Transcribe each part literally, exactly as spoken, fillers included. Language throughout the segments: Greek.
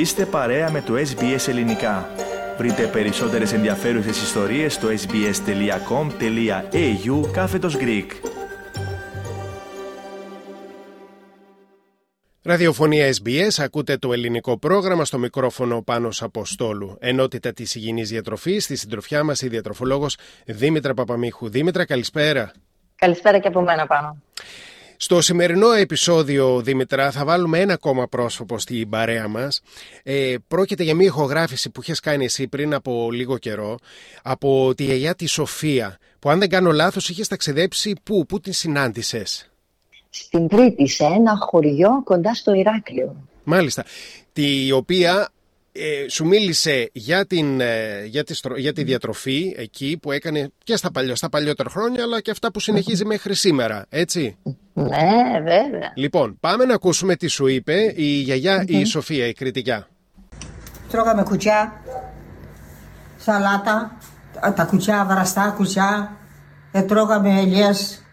Είστε παρέα με το ες μπι ες Ελληνικά. Βρείτε περισσότερες ενδιαφέρουσες ιστορίες στο sbs.com.au κάθετος Greek. Ραδιοφωνία ες μπι ες, ακούτε το ελληνικό πρόγραμμα, στο μικρόφωνο Πάνος Αποστόλου. Ενότητα της υγιεινής διατροφής, στη συντροφιά μας η διατροφολόγος Δήμητρα Παπαμίχου. Δήμητρα, καλησπέρα. Καλησπέρα και από μένα, Πάνο. Στο σημερινό επεισόδιο, Δήμητρα, θα βάλουμε ένα ακόμα πρόσωπο στην παρέα μας. Ε, πρόκειται για μια ηχογράφηση που είχες κάνει εσύ πριν από λίγο καιρό από τη γιαγιά τη Σοφία, που αν δεν κάνω λάθος είχες ταξιδέψει πού, πού την συνάντησες. Στην Κρήτη, σε ένα χωριό κοντά στο Ηράκλειο. Μάλιστα. Τη οποία ε, σου μίλησε για, την, ε, για, τη, για τη διατροφή εκεί που έκανε και στα, παλιό, στα παλιότερα χρόνια, αλλά και αυτά που συνεχίζει μέχρι σήμερα, έτσι. Ναι, βέβαια. Λοιπόν, πάμε να ακούσουμε τι σου είπε η γιαγιά η Σοφία, η Κρητικιά. Τρώγαμε κουτσιά, σαλάτα, τα κουτσιά, βαραστά κουτσιά, ε, τρώγαμε ελιές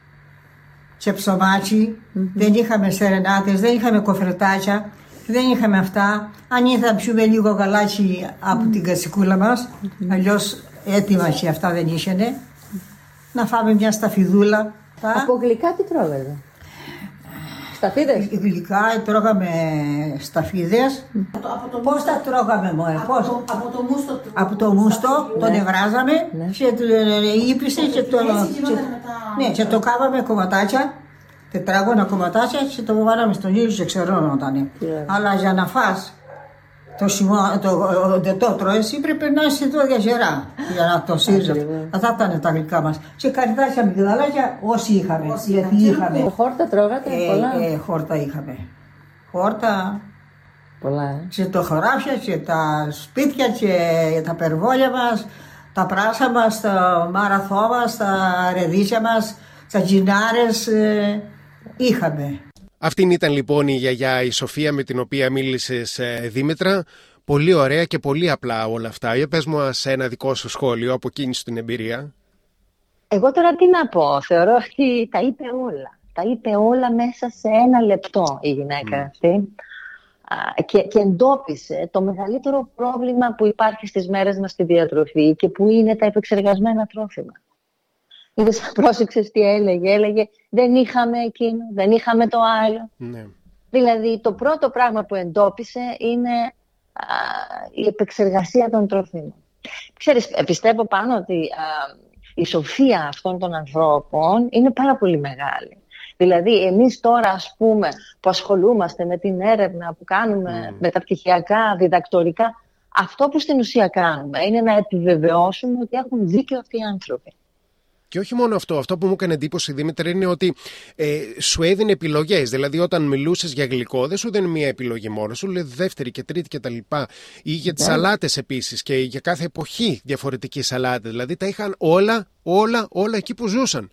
και ψωμάκι, mm-hmm. δεν είχαμε σερενάτες, δεν είχαμε κοφρετάκια, δεν είχαμε αυτά. Αν ήρθα πιούμε λίγο γαλάτσι από mm-hmm. την κασικούλα μας, mm-hmm. αλλιώς έτοιμα και αυτά δεν είχανε. Mm-hmm. Να φάμε μια σταφιδούλα. Από γλυκά τι τρώγατε? Σταφίδες. Γλυκά, τρώγαμε σταφίδες. Mm-hmm. Πώς τα τρώγαμε μόνο, από, από, από το μούστο, από το, μούστο, το νευράζαμε, ναι. και ήπισε και το, και, ναι, και το κάβαμε κομματάκια, τετράγωνα κομματάκια και το βάλαμε στον ήλιο και ξερώνονταν. Yeah. Αλλά για να φας το σιμό, το ντετότρο, εσύ πρέπει να είσαι εδώ για γερά, για να το σύριζες. Αυτά ήταν τα γλυκά μας. Και καρδάκια, μυγδαλάκια, όσοι είχαμε. Όσοι γιατί είχαμε. Χόρτα τρώγατε, ε, πολλά. Ε, χόρτα είχαμε. Χόρτα. Πολλά. Ε. Και το χωράφια, και τα σπίτια, και τα περβόλια μας, τα πράσα μας, τα μαραθώ μας, τα ρεδίσια μας, τα τζινάρες, ε, είχαμε. Αυτήν ήταν λοιπόν η γιαγιά η Σοφία με την οποία μίλησες, Δήμητρα. Πολύ ωραία και πολύ απλά όλα αυτά. Για πες μου σε ένα δικό σου σχόλιο από εκείνη την εμπειρία. Εγώ τώρα τι να πω. Θεωρώ ότι τα είπε όλα. Τα είπε όλα μέσα σε ένα λεπτό η γυναίκα mm. αυτή. Και, και εντόπισε το μεγαλύτερο πρόβλημα που υπάρχει στις μέρες μας στη διατροφή και που είναι τα επεξεργασμένα τρόφιμα. Είδες, πρόσεξες τι έλεγε, έλεγε δεν είχαμε εκείνο, δεν είχαμε το άλλο. Ναι. Δηλαδή το πρώτο πράγμα που εντόπισε είναι α, η επεξεργασία των τροφίμων. Ξέρεις, πιστεύω πάνω ότι α, η σοφία αυτών των ανθρώπων είναι πάρα πολύ μεγάλη. Δηλαδή εμείς τώρα ας πούμε που ασχολούμαστε με την έρευνα που κάνουμε mm. με τα πτυχιακά, διδακτορικά, αυτό που στην ουσία κάνουμε είναι να επιβεβαιώσουμε ότι έχουν δίκιο αυτοί οι άνθρωποι. Και όχι μόνο αυτό, αυτό που μου έκανε εντύπωση, Δήμητρα, είναι ότι ε, σου έδινε επιλογές. Δηλαδή, όταν μιλούσες για γλυκό, δεν σου δίνει μία επιλογή μόνο, σου λέει δεύτερη και τρίτη κτλ. Ή για τις yeah. σαλάτες επίσης και για κάθε εποχή διαφορετική σαλάτα. Δηλαδή, τα είχαν όλα, όλα, όλα εκεί που ζούσαν.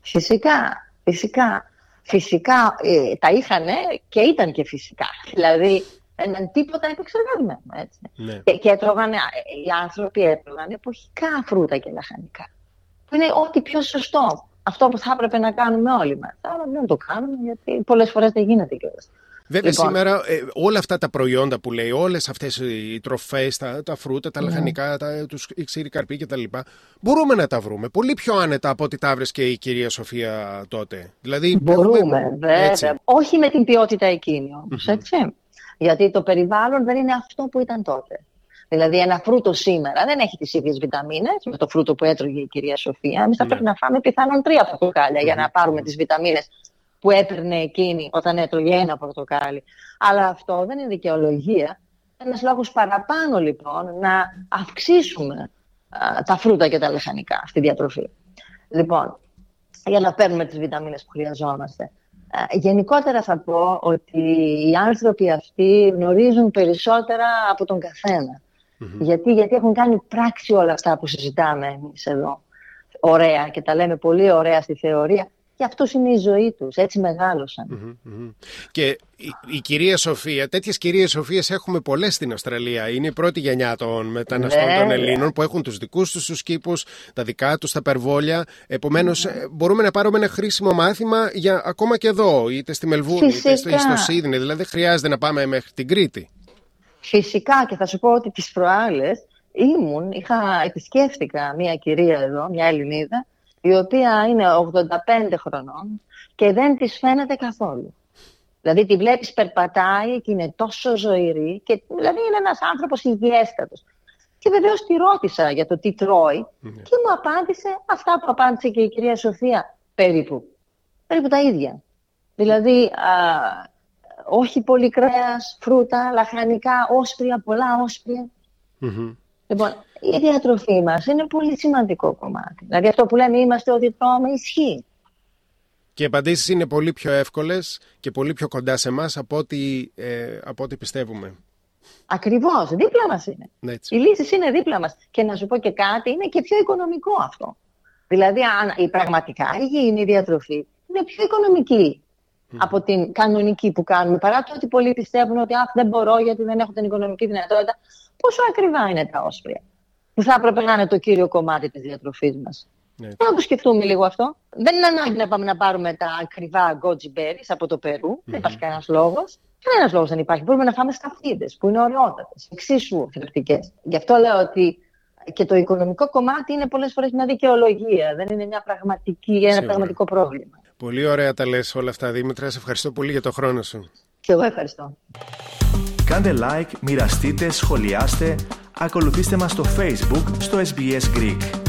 Φυσικά, φυσικά. Φυσικά ε, τα είχαν και ήταν και φυσικά. Δηλαδή, έναν τίποτα επεξεργασμένο. Yeah. Και, και έτρωγανε, οι άνθρωποι έτρωγαν εποχικά φρούτα και λαχανικά. Που είναι ό,τι πιο σωστό. Αυτό που θα έπρεπε να κάνουμε όλοι μας. Αλλά δεν το κάνουμε, γιατί πολλές φορές δεν γίνεται κιόλας. Βέβαια, λοιπόν, σήμερα ε, όλα αυτά τα προϊόντα που λέει, όλες αυτές οι τροφές, τα, τα φρούτα, τα ναι. λαχανικά, τα, τους, οι ξηροί καρποί κτλ. Μπορούμε να τα βρούμε πολύ πιο άνετα από ό,τι τα βρέσκε και η κυρία Σοφία τότε. Δηλαδή, μπορούμε, μπορούμε βέβαια. Έτσι. Όχι με την ποιότητα εκείνη όμως, mm-hmm. έτσι. Γιατί το περιβάλλον δεν είναι αυτό που ήταν τότε. Δηλαδή, ένα φρούτο σήμερα δεν έχει τις ίδιες βιταμίνες με το φρούτο που έτρωγε η κυρία Σοφία. Εμείς θα ναι. πρέπει να φάμε πιθανόν τρία πορτοκάλια ναι. για να πάρουμε τις βιταμίνες που έπαιρνε εκείνη όταν έτρωγε ένα πορτοκάλι. Αλλά αυτό δεν είναι δικαιολογία. Ένας λόγος παραπάνω λοιπόν να αυξήσουμε α, τα φρούτα και τα λαχανικά στη διατροφή. Λοιπόν, για να παίρνουμε τις βιταμίνες που χρειαζόμαστε. Γενικότερα θα πω ότι οι άνθρωποι αυτοί γνωρίζουν περισσότερα από τον καθένα. Mm-hmm. Γιατί, γιατί έχουν κάνει πράξη όλα αυτά που συζητάμε εμείς εδώ. Ωραία, και τα λέμε πολύ ωραία στη θεωρία. Και αυτός είναι η ζωή τους. Έτσι μεγάλωσαν. Mm-hmm, mm-hmm. Και η, η κυρία Σοφία, τέτοιες κυρίες Σοφίες έχουμε πολλές στην Αυστραλία. Είναι η πρώτη γενιά των μεταναστών ναι. των Ελλήνων που έχουν τους δικούς τους τους κήπους, τα δικά τους, τα περβόλια. Επομένως, mm-hmm. μπορούμε να πάρουμε ένα χρήσιμο μάθημα για, ακόμα και εδώ, είτε στη Μελβούνη, είτε στο Σίδνει. Δηλαδή, δεν χρειάζεται να πάμε μέχρι την Κρήτη. Φυσικά, και θα σου πω ότι τις προάλλες ήμουν, είχα, επισκέφτηκα μια κυρία εδώ, μια Ελληνίδα, η οποία είναι ογδόντα πέντε χρονών και δεν της φαίνεται καθόλου. Δηλαδή τη βλέπεις περπατάει και είναι τόσο ζωηρή και δηλαδή είναι ένας άνθρωπος υγιέστατος. Και βεβαίως τη ρώτησα για το τι τρώει mm. και μου απάντησε αυτά που απάντησε και η κυρία Σοφία περίπου. Περίπου τα ίδια. Δηλαδή α, όχι πολύ κρέας, φρούτα, λαχανικά, όσπρια, πολλά όσπρια. Mm-hmm. Λοιπόν, η διατροφή μας είναι πολύ σημαντικό κομμάτι. Δηλαδή αυτό που λέμε είμαστε ότι τρώμε ισχύει. Και οι απαντήσεις είναι πολύ πιο εύκολες και πολύ πιο κοντά σε εμάς από ό,τι, ε, από ό,τι πιστεύουμε. Ακριβώς, δίπλα μας είναι. Έτσι. Οι λύσεις είναι δίπλα μας. Και να σου πω και κάτι, είναι και πιο οικονομικό αυτό. Δηλαδή, αν η πραγματικά υγιεινή διατροφή είναι πιο οικονομική mm. από την κανονική που κάνουμε. Παρά το ότι πολλοί πιστεύουν ότι αχ, δεν μπορώ γιατί δεν έχω την οικονομική δυνατότητα. Πόσο ακριβά είναι τα όσπρια, που θα έπρεπε να είναι το κύριο κομμάτι της διατροφής μας. Ναι. Να το σκεφτούμε λίγο αυτό. Δεν είναι ανάγκη να πάμε να πάρουμε τα ακριβά goji berries από το Περού. Mm-hmm. Δεν υπάρχει κανένας λόγος. Κανένας λόγος δεν υπάρχει. Μπορούμε να φάμε σταφίδες που είναι ωραιότατες, εξίσου θρεπτικές. Γι' αυτό λέω ότι και το οικονομικό κομμάτι είναι πολλές φορές μια δικαιολογία. Δεν είναι μια πραγματική, ένα Σίγουρα. πραγματικό πρόβλημα. Πολύ ωραία τα λες όλα αυτά, Δήμητρα. Σε ευχαριστώ πολύ για το χρόνο σου. Και εγώ ευχαριστώ. Κάντε like, μοιραστείτε, σχολιάστε. Ακολουθήστε μας στο Facebook, στο ες μπι ες Greek.